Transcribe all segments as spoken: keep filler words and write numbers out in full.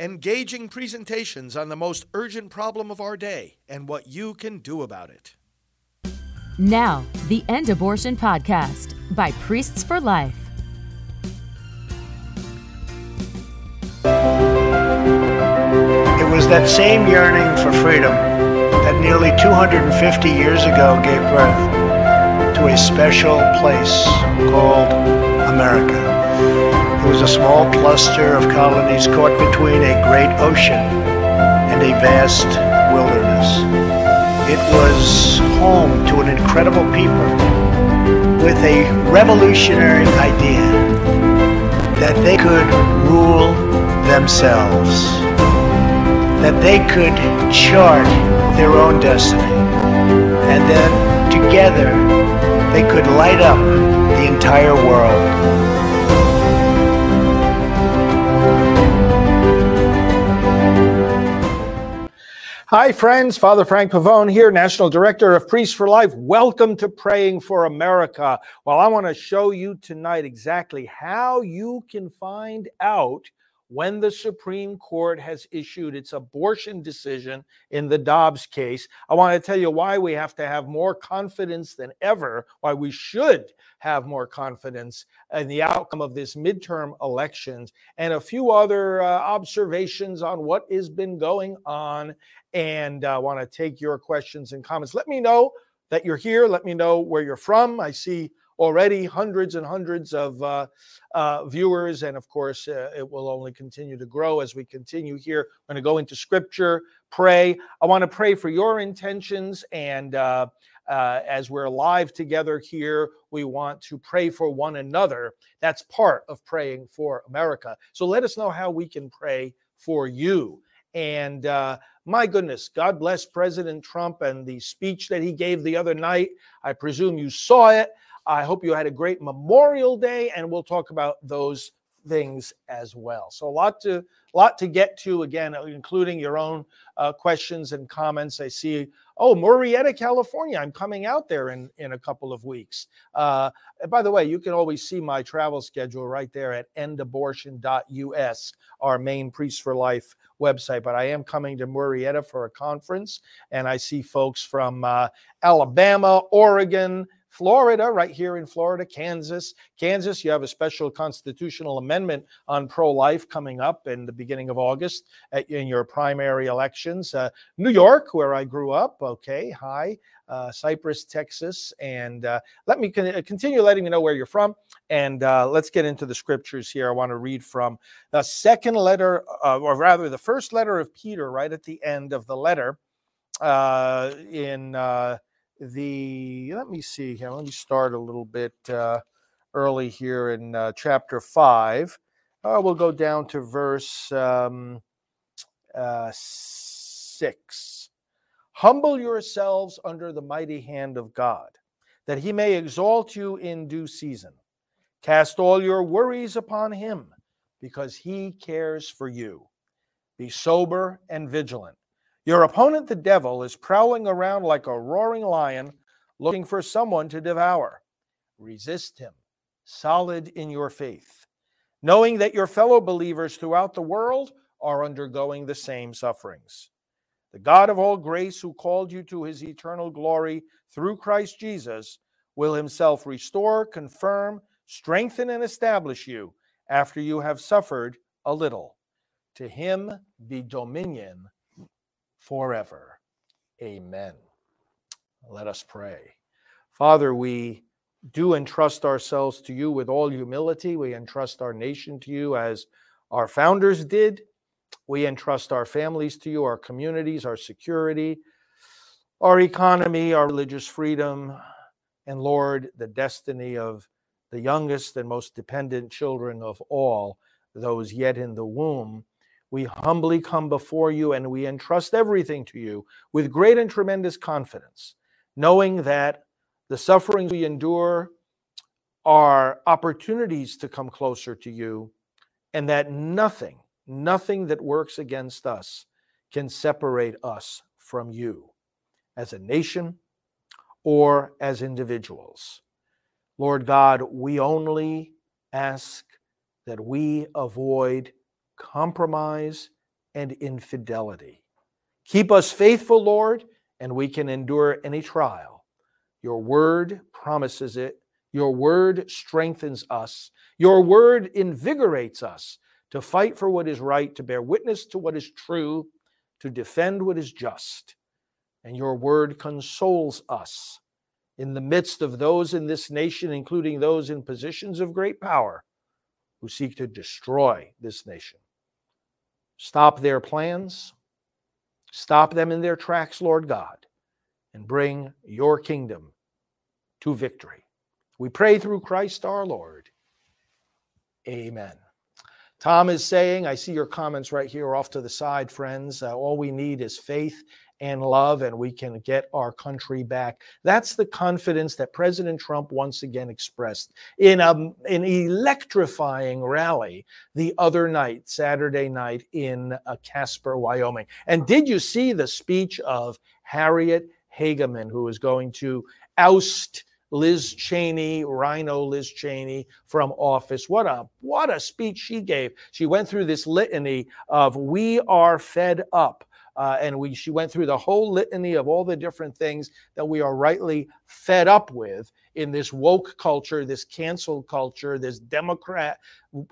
Engaging presentations on the most urgent problem of our day and what you can do about it. Now, the End Abortion Podcast by Priests for Life. It was that same yearning for freedom that nearly two hundred fifty years ago gave birth to a special place called America. It was a small cluster of colonies caught between a great ocean and a vast wilderness. It was home to an incredible people with a revolutionary idea that they could rule themselves, that they could chart their own destiny, and then together they could light up the entire world. Hi, friends. Father Frank Pavone here, National Director of Priests for Life. Welcome to Praying for America. Well, I want to show you tonight exactly how you can find out when the Supreme Court has issued its abortion decision in the Dobbs case. I want to tell you why we have to have more confidence than ever, why we should have more confidence in the outcome of this midterm elections, and a few other uh, observations on what has been going on. And I uh, want to take your questions and comments. Let me know that you're here. Let me know where you're from. I see already hundreds and hundreds of uh, uh, viewers. And of course, uh, it will only continue to grow as we continue here. I'm going to go into scripture, pray. I want to pray for your intentions. And uh, uh, as we're live together here, we want to pray for one another. That's part of praying for America. So let us know how we can pray for you. And uh, my goodness, God bless President Trump and the speech that he gave the other night. I presume you saw it. I hope you had a great Memorial Day, and we'll talk about those things as well. So a lot to lot to get to, again, including your own uh, questions and comments. I see, oh, Murrieta, California. I'm coming out there in, in a couple of weeks. Uh, and by the way, you can always see my travel schedule right there at end abortion dot U S, our main Priests for Life website. But I am coming to Murrieta for a conference, and I see folks from uh, Alabama, Oregon, Florida, right here in Florida, Kansas. Kansas, you have a special constitutional amendment on pro-life coming up in the beginning of August at, in your primary elections. Uh, New York, where I grew up. Okay, hi. Uh, Cypress, Texas. And uh, let me con- continue letting me know where you're from. And uh, let's get into the scriptures here. I want to read from the second letter, uh, or rather the first letter of Peter, right at the end of the letter uh, in... Uh, The let me see here. Let me start a little bit uh, early here in uh, chapter five. Uh, we'll go down to verse um, uh, six. Humble yourselves under the mighty hand of God, that he may exalt you in due season. Cast all your worries upon him, because he cares for you. Be sober and vigilant. Your opponent, the devil, is prowling around like a roaring lion, looking for someone to devour. Resist him, solid in your faith, knowing that your fellow believers throughout the world are undergoing the same sufferings. The God of all grace, who called you to his eternal glory through Christ Jesus, will himself restore, confirm, strengthen, and establish you after you have suffered a little. To him be dominion forever. Amen. Let us pray. Father, we do entrust ourselves to you with all humility. We entrust our nation to you as our founders did. We entrust our families to you, our communities, our security, our economy, our religious freedom, and Lord, the destiny of the youngest and most dependent children of all, those yet in the womb. We humbly come before you, and we entrust everything to you with great and tremendous confidence, knowing that the sufferings we endure are opportunities to come closer to you, and that nothing, nothing that works against us can separate us from you as a nation or as individuals. Lord God, we only ask that we avoid compromise and infidelity. Keep us faithful, Lord, and we can endure any trial. Your word promises it. Your word strengthens us. Your word invigorates us to fight for what is right, to bear witness to what is true, to defend what is just. And your word consoles us in the midst of those in this nation, including those in positions of great power, who seek to destroy this nation. Stop their plans. Stop them in their tracks, Lord God, and bring your kingdom to victory. We pray through Christ our Lord. Amen. Tom is saying, I see your comments right here off to the side, friends. Uh, all we need is faith and love, and we can get our country back. That's the confidence that President Trump once again expressed in a, an electrifying rally the other night, Saturday night in uh, Casper, Wyoming. And did you see the speech of Harriet Hageman, who is going to oust Liz Cheney, Rhino Liz Cheney, from office? What a what a speech she gave. She went through this litany of "We are fed up." Uh, and we, she went through the whole litany of all the different things that we are rightly fed up with in this woke culture, this cancel culture, this Democrat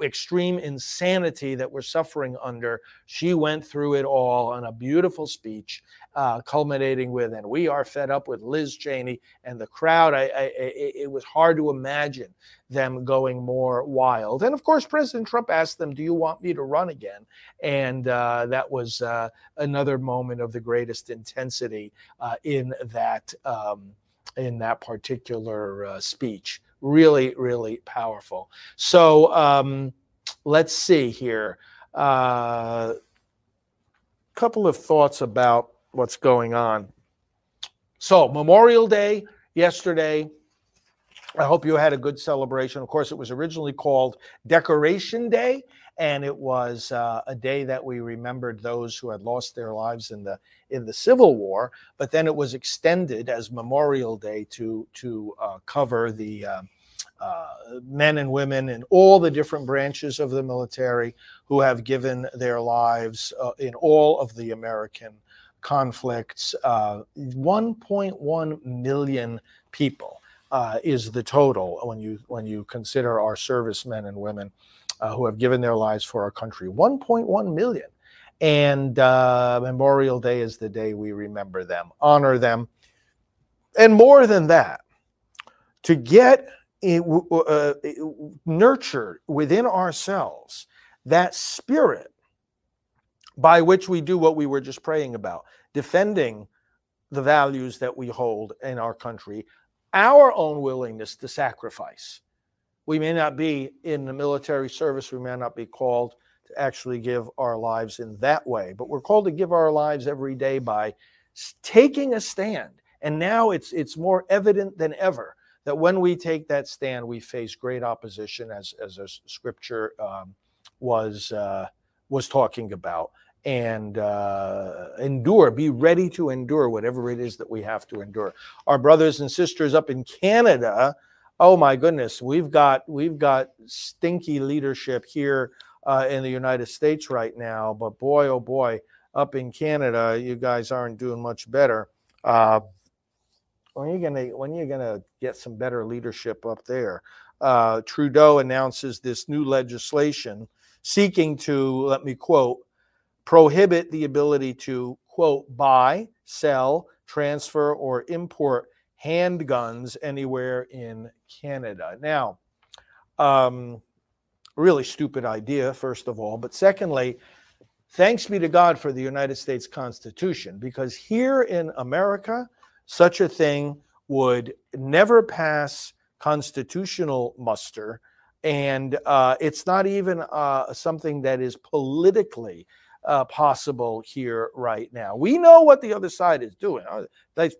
extreme insanity that we're suffering under. She went through it all in a beautiful speech, uh, culminating with, and we are fed up with Liz Cheney and the crowd. I, I, it was hard to imagine them going more wild. And of course, President Trump asked them, do you want me to run again? And uh, that was uh, another moment of the greatest intensity uh, in that um, in that particular uh, speech. Really, really powerful. So um, let's see here. A uh, couple of thoughts about what's going on. So Memorial Day yesterday, I hope you had a good celebration. Of course, it was originally called Decoration Day, and it was uh, a day that we remembered those who had lost their lives in the in the Civil War. But then it was extended as Memorial Day to to uh, cover the um, uh, men and women in all the different branches of the military who have given their lives uh, in all of the American conflicts. Uh, one point one million people. Uh, is the total when you when you consider our servicemen and women uh, who have given their lives for our country. one point one million. And uh, Memorial Day is the day we remember them, honor them. And more than that, to get it, uh, nurture within ourselves that spirit by which we do what we were just praying about, defending the values that we hold in our country, our own willingness to sacrifice. We may not be in the military service. We may not be called to actually give our lives in that way, but we're called to give our lives every day by taking a stand. And now it's it's more evident than ever that when we take that stand, we face great opposition, as as a scripture um, was uh, was talking about. And uh, endure, be ready to endure whatever it is that we have to endure. Our brothers and sisters up in Canada, oh my goodness, we've got we've got stinky leadership here uh, in the United States right now. But boy, oh boy, up in Canada, you guys aren't doing much better. Uh, when are you gonna when are you gonna get some better leadership up there? Uh, Trudeau announces this new legislation seeking to, let me quote, prohibit the ability to, quote, buy, sell, transfer, or import handguns anywhere in Canada. Now, um, really stupid idea, first of all. But secondly, thanks be to God for the United States Constitution, because here in America, such a thing would never pass constitutional muster. And uh, it's not even uh, something that is politically Uh, possible here right now. We know what the other side is doing.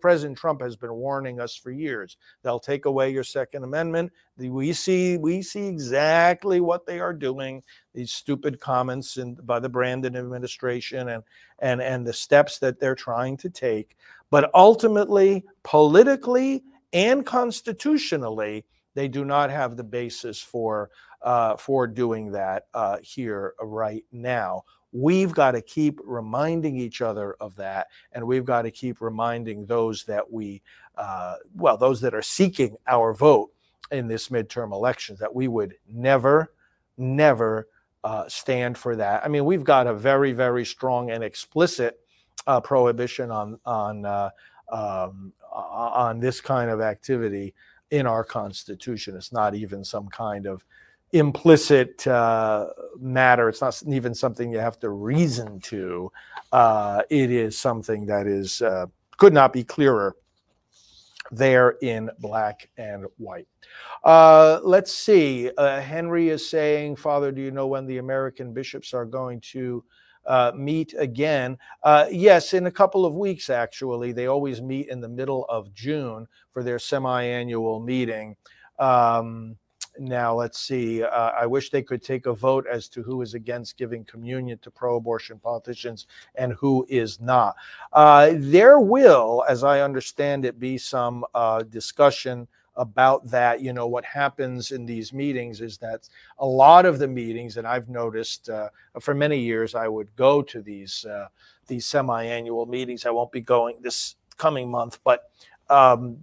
President Trump has been warning us for years. They'll take away your Second Amendment. We see, we see exactly what they are doing. These stupid comments in, by the Brandon administration and and and the steps that they're trying to take. But ultimately, politically and constitutionally, they do not have the basis for uh, for doing that uh, here right now. We've got to keep reminding each other of that, and we've got to keep reminding those that we, uh, well, those that are seeking our vote in this midterm elections, that we would never, never uh, stand for that. I mean, we've got a very, very strong and explicit uh, prohibition on on uh, um, on this kind of activity in our Constitution. It's not even some kind of implicit uh, matter. It's not even something you have to reason to. Uh, it is something that is uh, could not be clearer there in black and white. Uh, let's see. Uh, Henry is saying, Father, do you know when the American bishops are going to Uh, meet again? Uh, yes, in a couple of weeks, actually. They always meet in the middle of June for their semi-annual meeting. Um, now, let's see. Uh, I wish they could take a vote as to who is against giving communion to pro-abortion politicians and who is not. Uh, there will, as I understand it, be some uh, discussion about that. You know, what happens in these meetings is that a lot of the meetings, and I've noticed uh, for many years, I would go to these uh, these semi-annual meetings. I won't be going this coming month, but um,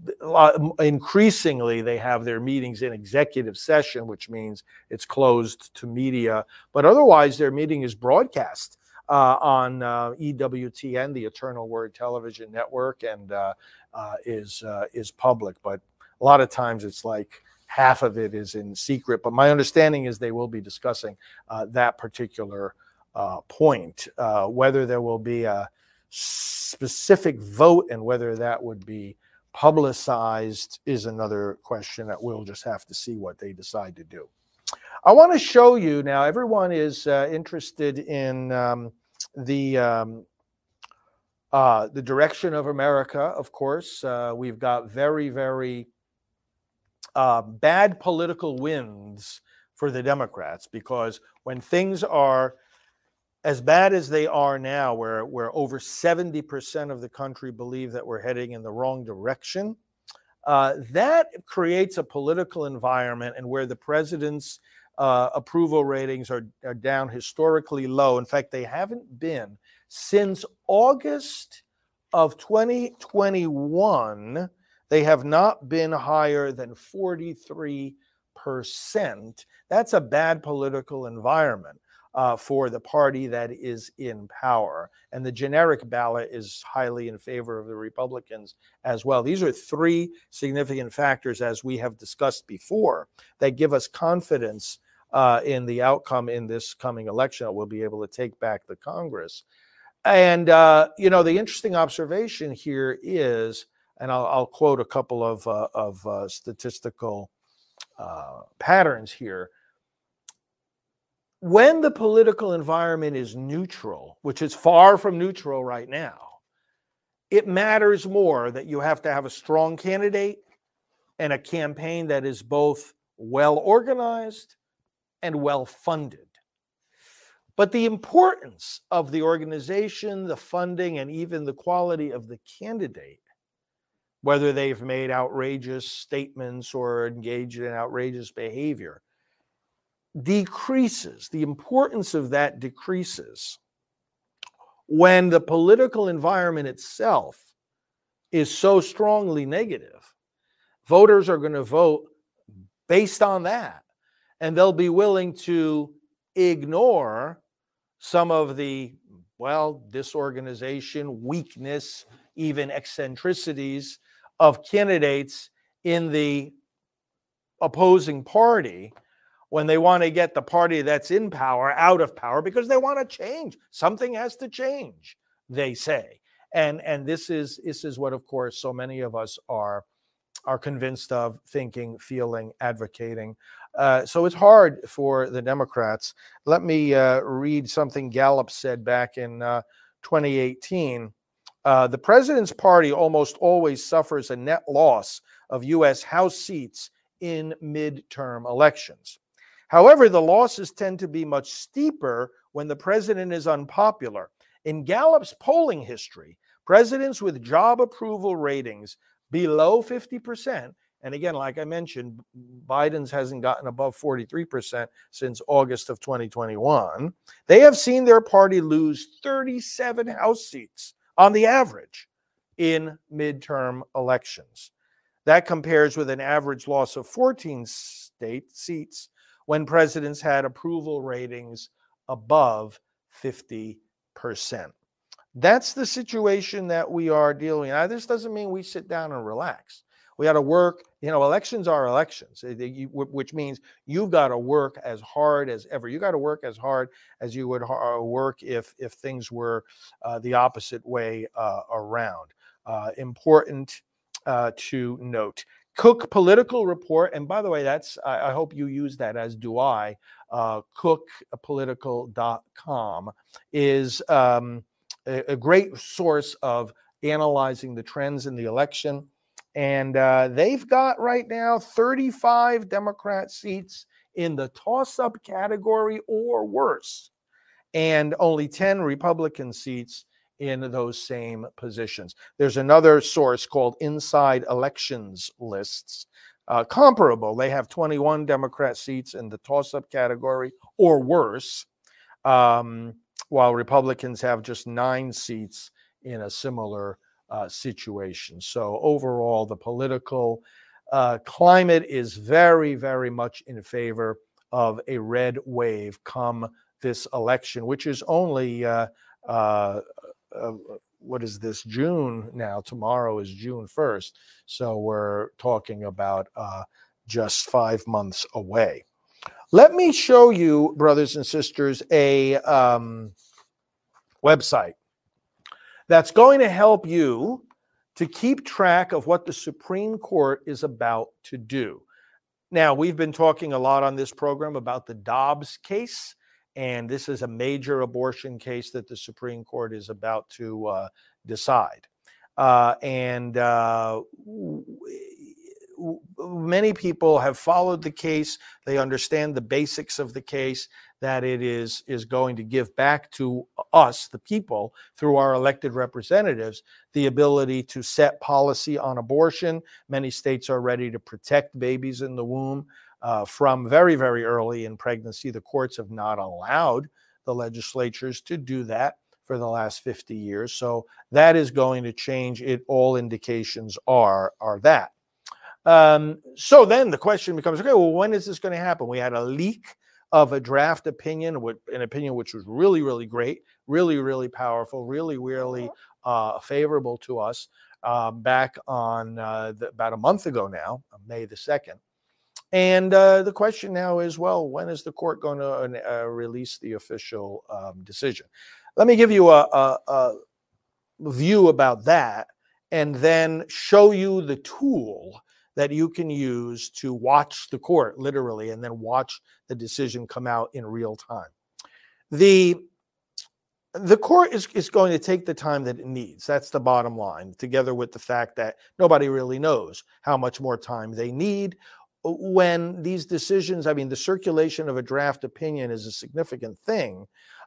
increasingly they have their meetings in executive session, which means it's closed to media, but otherwise their meeting is broadcast Uh, on uh, E W T N, the Eternal Word Television Network, and uh, uh, is uh, is public. But a lot of times it's like half of it is in secret. But my understanding is they will be discussing uh, that particular uh, point, uh, whether there will be a specific vote and whether that would be publicized is another question that we'll just have to see what they decide to do. I want to show you now, everyone is uh, interested in um, the um, uh, the direction of America, of course. Uh, we've got very, very uh, bad political winds for the Democrats, because when things are as bad as they are now, where, where over seventy percent of the country believe that we're heading in the wrong direction, Uh, that creates a political environment and where the president's uh, approval ratings are, are down historically low. In fact, they haven't been since August of twenty twenty-one. They have not been higher than forty-three percent. That's a bad political environment uh, for the party that is in power. And the generic ballot is highly in favor of the Republicans as well. These are three significant factors, as we have discussed before, that give us confidence uh, in the outcome in this coming election. We'll be able to take back the Congress. And, uh, you know, the interesting observation here is, and I'll, I'll quote a couple of, uh, of uh, statistical uh, patterns here. When the political environment is neutral, which is far from neutral right now, it matters more that you have to have a strong candidate and a campaign that is both well organized and well funded. But the importance of the organization, the funding, and even the quality of the candidate, whether they've made outrageous statements or engaged in outrageous behavior, decreases. The importance of that decreases when the political environment itself is so strongly negative. Voters are going to vote based on that, and they'll be willing to ignore some of the, well, disorganization, weakness, even eccentricities of candidates in the opposing party when they want to get the party that's in power out of power, because they want to change. Something has to change, they say. And, and this is this is what, of course, so many of us are, are convinced of, thinking, feeling, advocating. Uh, so it's hard for the Democrats. Let me uh, read something Gallup said back in uh, twenty eighteen. Uh, the president's party almost always suffers a net loss of U S House seats in midterm elections. However, the losses tend to be much steeper when the president is unpopular. In Gallup's polling history, presidents with job approval ratings below fifty percent And again, like I mentioned, Biden's hasn't gotten above forty-three percent since August of twenty twenty-one. They have seen their party lose thirty-seven House seats on the average in midterm elections. That compares with an average loss of fourteen state seats when presidents had approval ratings above fifty percent. That's the situation that we are dealing with. Now, this doesn't mean we sit down and relax. We got to work. You know, elections are elections, which means you've got to work as hard as ever. You got to work as hard as you would work if if things were uh, the opposite way uh, around. Uh, important uh, to note. Cook Political Report, and by the way, that's I, I hope you use that, as do I. Uh, cook political dot com is um, a, a great source of analyzing the trends in the election. And uh, they've got right now thirty-five Democrat seats in the toss-up category or worse, and only ten Republican seats in those same positions. There's another source called Inside Elections lists, uh, comparable. They have twenty-one Democrat seats in the toss-up category or worse, um, while Republicans have just nine seats in a similar Uh, situation. So overall, the political uh, climate is very, very much in favor of a red wave come this election, which is only, uh, uh, uh, what is this, June now? Tomorrow is June first. So we're talking about uh, just five months away. Let me show you, brothers and sisters, a um, website that's going to help you to keep track of what the Supreme Court is about to do. Now, we've been talking a lot on this program about the Dobbs case, and this is a major abortion case that the Supreme Court is about to uh, decide. Uh, and uh, many people have followed the case. They understand the basics of the case, that it is, is going to give back to us, the people, through our elected representatives, the ability to set policy on abortion. Many states are ready to protect babies in the womb uh, from very, very early in pregnancy. The courts have not allowed the legislatures to do that for the last fifty years. So that is going to change. It, all indications are, are that. Um, so then the question becomes, okay, well, when is this going to happen? We had a leak of a draft opinion, an opinion which was really, really great, really, really powerful, really, really uh, favorable to us uh, back on uh, the, about a month ago now, May the second. And uh, the question now is, well, when is the court going to uh, release the official um, decision? Let me give you a, a, a view about that and then show you the tool that you can use to watch the court, literally, and then watch the decision come out in real time. The, the court is, is going to take the time that it needs. That's the bottom line, together with the fact that nobody really knows how much more time they need. When these decisions, I mean, the circulation of a draft opinion is a significant thing,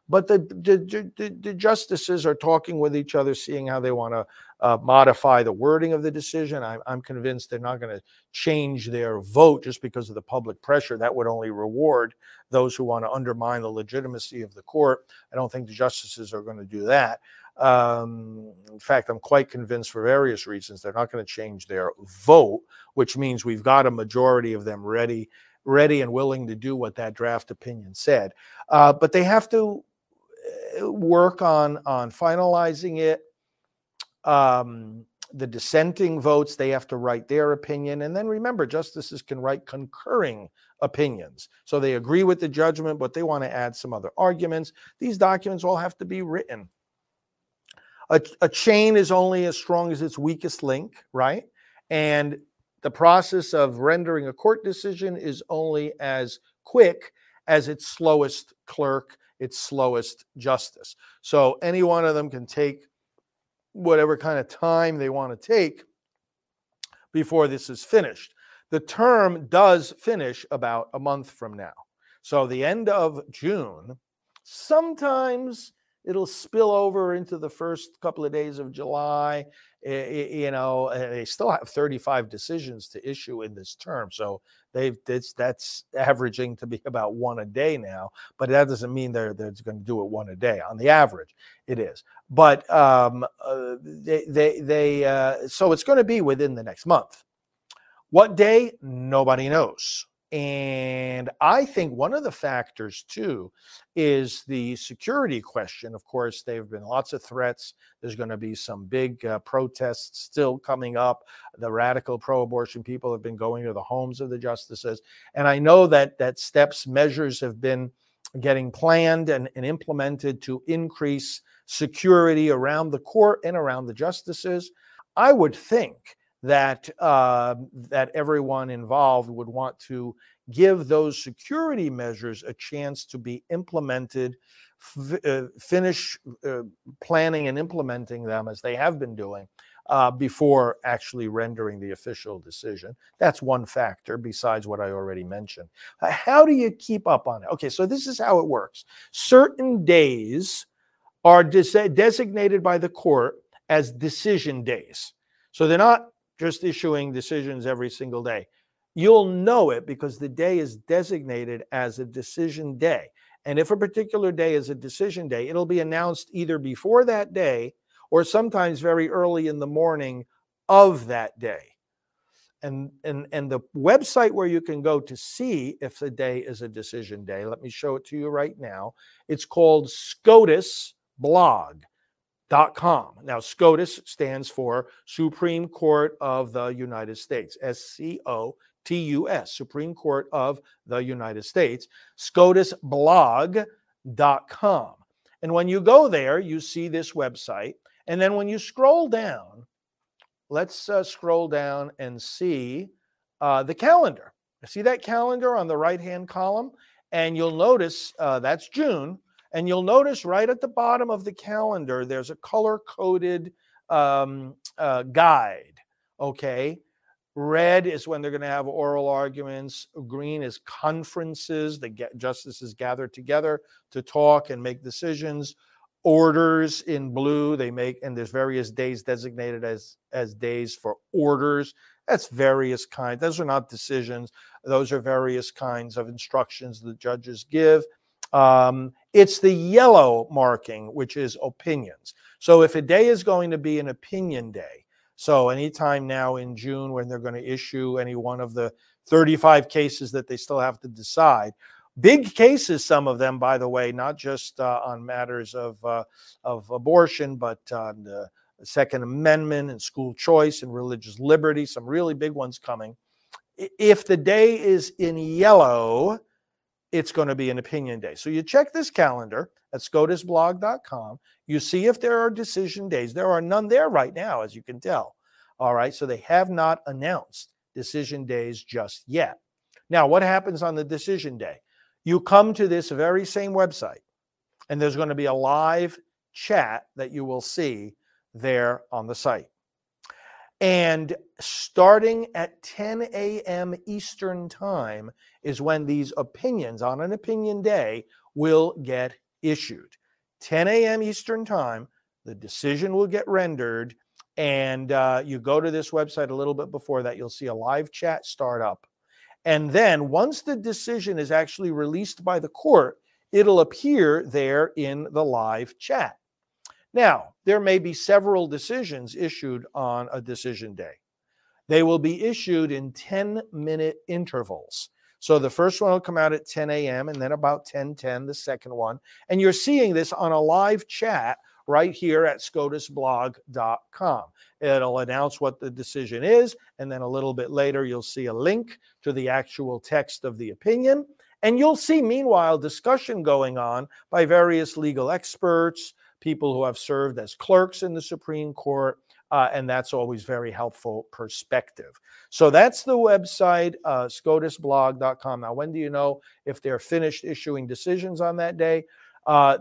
but the, the, the, the justices are talking with each other, seeing how they want to uh, modify the wording of the decision. I'm, I'm convinced they're not going to change their vote just because of the public pressure. That would only reward those who want to undermine the legitimacy of the court. I don't think the justices are going to do that. Um, in fact, I'm quite convinced for various reasons they're not going to change their vote, which means we've got a majority of them ready, ready and willing to do what that draft opinion said. Uh, but they have to work on, on finalizing it. Um, the dissenting votes, they have to write their opinion. And then remember, justices can write concurring opinions. So they agree with the judgment, but they want to add some other arguments. These documents all have to be written. A, a chain is only as strong as its weakest link, right? And the process of rendering a court decision is only as quick as its slowest clerk, its slowest justice. So any one of them can take whatever kind of time they want to take before this is finished. The term does finish about a month from now. So the end of June, sometimes It'll spill over into the first couple of days of July. You know, they still have thirty-five decisions to issue in this term. So they've that's that's averaging to be about one a day now. But that doesn't mean they're they're going to do it one a day. On the average, it is. But um, uh, they they, they uh, so it's going to be within the next month. What day? Nobody knows. And I think one of the factors, too, is the security question. Of course, there have been lots of threats. There's going to be some big uh, protests still coming up. The radical pro-abortion people have been going to the homes of the justices. And I know that that steps, measures have been getting planned and, and implemented to increase security around the court and around the justices. I would think that uh, that everyone involved would want to give those security measures a chance to be implemented, f- uh, finish uh, planning and implementing them as they have been doing uh, before actually rendering the official decision. That's one factor besides what I already mentioned. Uh, how do you keep up on it? Okay, so this is how it works. Certain days are dis- designated by the court as decision days. So they're not just issuing decisions every single day. You'll know it because the day is designated as a decision day. And if a particular day is a decision day, it'll be announced either before that day or sometimes very early in the morning of that day. And, and, and the website where you can go to see if the day is a decision day, let me show it to you right now. It's called SCOTUSblog. Dot com. Now, SCOTUS stands for Supreme Court of the United States, S C O T U S, Supreme Court of the United States, SCOTUSblog dot com. And when you go there, you see this website. And then when you scroll down, let's uh, scroll down and see uh, the calendar. See that calendar on the right-hand column? And you'll notice uh, that's June. And you'll notice right at the bottom of the calendar, there's a color-coded um, uh, guide, okay? Red is when they're going to have oral arguments. Green is conferences. The get- justices gather together to talk and make decisions. Orders in blue, they make, and there's various days designated as, as days for orders. That's various kinds. Those are not decisions. Those are various kinds of instructions the judges give. Um, it's the yellow marking, which is opinions. So if a day is going to be an opinion day, so anytime now in June when they're going to issue any one of the thirty-five cases that they still have to decide, big cases, some of them, by the way, not just uh, on matters of, uh, of abortion, but on the Second Amendment and school choice and religious liberty, some really big ones coming. If the day is in yellow, it's going to be an opinion day. So you check this calendar at SCOTUSblog dot com. You see if there are decision days. There are none there right now, as you can tell. All right, so they have not announced decision days just yet. Now, what happens on the decision day? You come to this very same website, and there's going to be a live chat that you will see there on the site. And starting at ten a.m. Eastern time is when these opinions on an opinion day will get issued. ten a.m. Eastern time, the decision will get rendered, and uh, you go to this website a little bit before that, you'll see a live chat start up. And then once the decision is actually released by the court, it'll appear there in the live chat. Now, there may be several decisions issued on a decision day. They will be issued in ten-minute intervals. So the first one will come out at ten a.m. and then about ten ten, the second one. And you're seeing this on a live chat right here at SCOTUSblog dot com. It'll announce what the decision is, and then a little bit later you'll see a link to the actual text of the opinion. And you'll see, meanwhile, discussion going on by various legal experts, people who have served as clerks in the Supreme Court, uh, and that's always very helpful perspective. So that's the website, uh, SCOTUSblog dot com. Now, when do you know if they're finished issuing decisions on that day? Uh,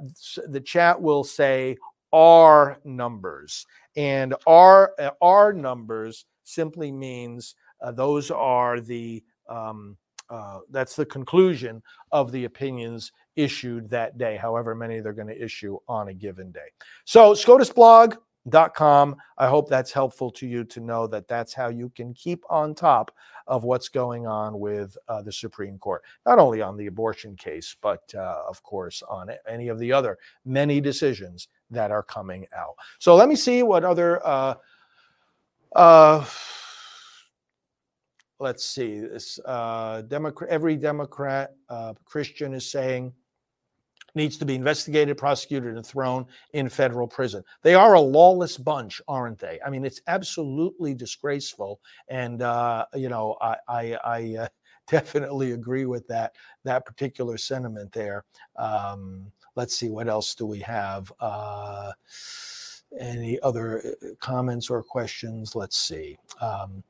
the chat will say R numbers, and R, R numbers simply means uh, those are the um, uh, that's the conclusion of the opinions issued that day, however many they're going to issue on a given day. So SCOTUSblog dot com. I hope that's helpful to you to know that that's how you can keep on top of what's going on with uh, the Supreme Court, not only on the abortion case, but uh, of course on any of the other many decisions that are coming out. So let me see what other... Uh, uh, let's see, this uh, Democrat, every Democrat uh, Christian is saying needs to be investigated, prosecuted, and thrown in federal prison. They are a lawless bunch, aren't they? I mean, it's absolutely disgraceful. And, uh, you know, I, I, I uh, definitely agree with that, that particular sentiment there. Um, let's see, what else do we have? Uh, any other comments or questions? Let's see. Um,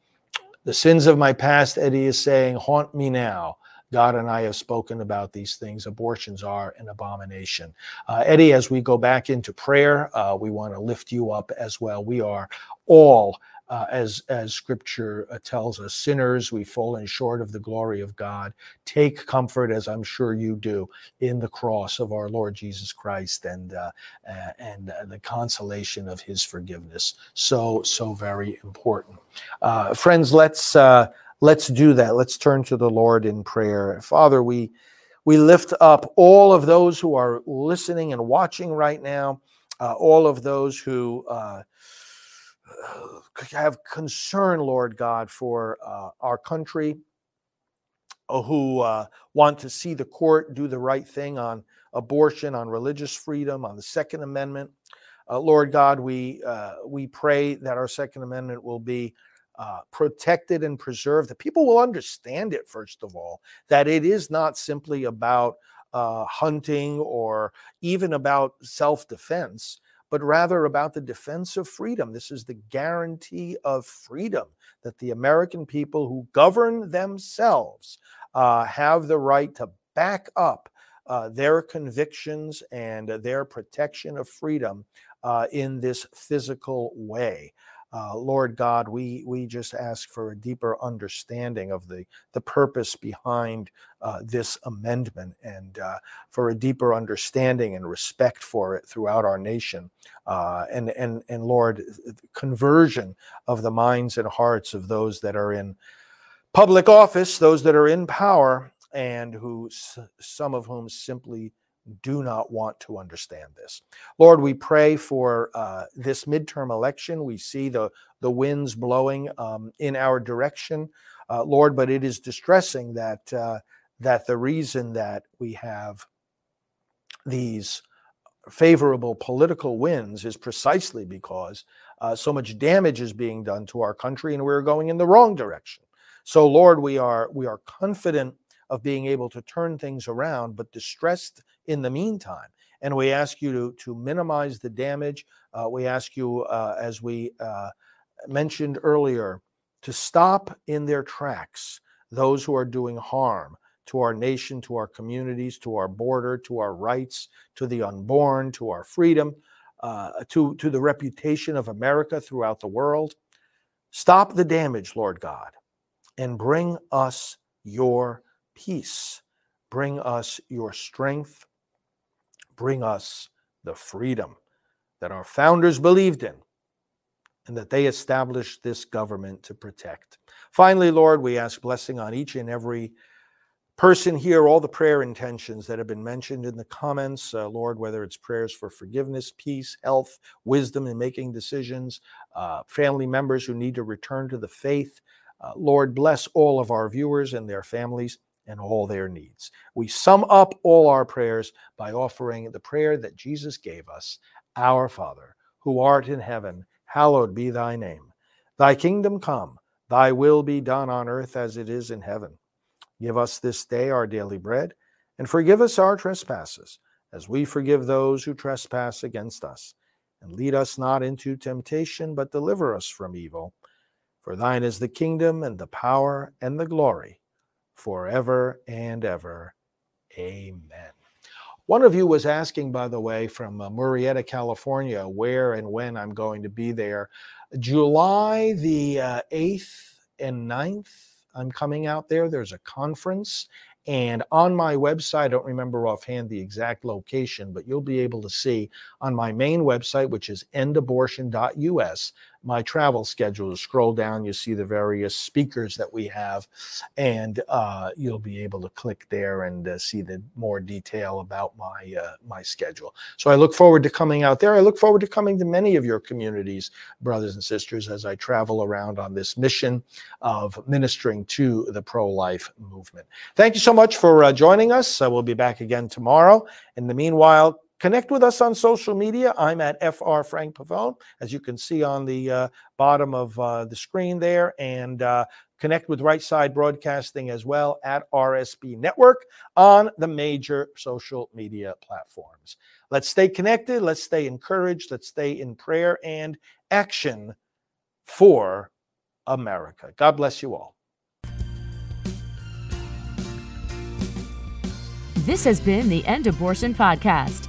The sins of my past, Eddie is saying, haunt me now. God and I have spoken about these things. Abortions are an abomination. Uh, Eddie, as we go back into prayer, uh, we want to lift you up as well. We are all, uh, as, as Scripture uh, tells us, sinners. We've fallen short of the glory of God. Take comfort, as I'm sure you do, in the cross of our Lord Jesus Christ and, uh, and uh, the consolation of his forgiveness. So, so very important. Uh, friends, let's uh, let's do that. Let's turn to the Lord in prayer. Father, we we lift up all of those who are listening and watching right now, uh, all of those who uh, have concern, Lord God, for uh, our country, who uh, want to see the court do the right thing on abortion, on religious freedom, on the Second Amendment. Uh, Lord God, we uh, we pray that our Second Amendment will be uh, protected and preserved, that people will understand it, first of all, that it is not simply about uh, hunting or even about self-defense, but rather about the defense of freedom. This is the guarantee of freedom, that the American people who govern themselves uh, have the right to back up uh, their convictions and their protection of freedom Uh, in this physical way. Uh, Lord God, we we just ask for a deeper understanding of the, the purpose behind uh, this amendment and uh, for a deeper understanding and respect for it throughout our nation. Uh, and, and, and Lord, conversion of the minds and hearts of those that are in public office, those that are in power, and who some of whom simply do not want to understand this. Lord, we pray for uh, this midterm election. We see the, the winds blowing um, in our direction, uh, Lord, but it is distressing that, uh, that the reason that we have these favorable political winds is precisely because uh, so much damage is being done to our country and we're going in the wrong direction. So, Lord, we are, we are confident of being able to turn things around, but distressed in the meantime. And we ask you to, to minimize the damage. Uh, we ask you, uh, as we uh, mentioned earlier, to stop in their tracks those who are doing harm to our nation, to our communities, to our border, to our rights, to the unborn, to our freedom, uh, to, to the reputation of America throughout the world. Stop the damage, Lord God, and bring us your peace. Bring us your strength. Bring us the freedom that our founders believed in and that they established this government to protect. Finally, Lord, we ask blessing on each and every person here, all the prayer intentions that have been mentioned in the comments, uh, Lord, whether it's prayers for forgiveness, peace, health, wisdom in making decisions, uh, family members who need to return to the faith. Uh, Lord, bless all of our viewers and their families and all their needs. We sum up all our prayers by offering the prayer that Jesus gave us. Our Father, who art in heaven, hallowed be thy name. Thy kingdom come, thy will be done on earth as it is in heaven. Give us this day our daily bread, and forgive us our trespasses, as we forgive those who trespass against us. And lead us not into temptation, but deliver us from evil. For thine is the kingdom and the power and the glory, forever and ever. Amen. One of you was asking, by the way, from uh, Murrieta, California, where and when I'm going to be there. July the uh, eighth and ninth, I'm coming out there. There's a conference. And on my website, I don't remember offhand the exact location, but you'll be able to see on my main website, which is end abortion dot U S, my travel schedule. Scroll down, you see the various speakers that we have, and uh, you'll be able to click there and uh, see the more detail about my uh, my schedule. So I look forward to coming out there. I look forward to coming to many of your communities, brothers and sisters, as I travel around on this mission of ministering to the pro-life movement. Thank you so much for uh, joining us. Uh, we'll be back again tomorrow. In the meanwhile, connect with us on social media. I'm at F R Frank Pavone, as you can see on the uh, bottom of uh, the screen there. And uh, connect with Right Side Broadcasting as well at R S B Network on the major social media platforms. Let's stay connected. Let's stay encouraged. Let's stay in prayer and action for America. God bless you all. This has been the End Abortion Podcast.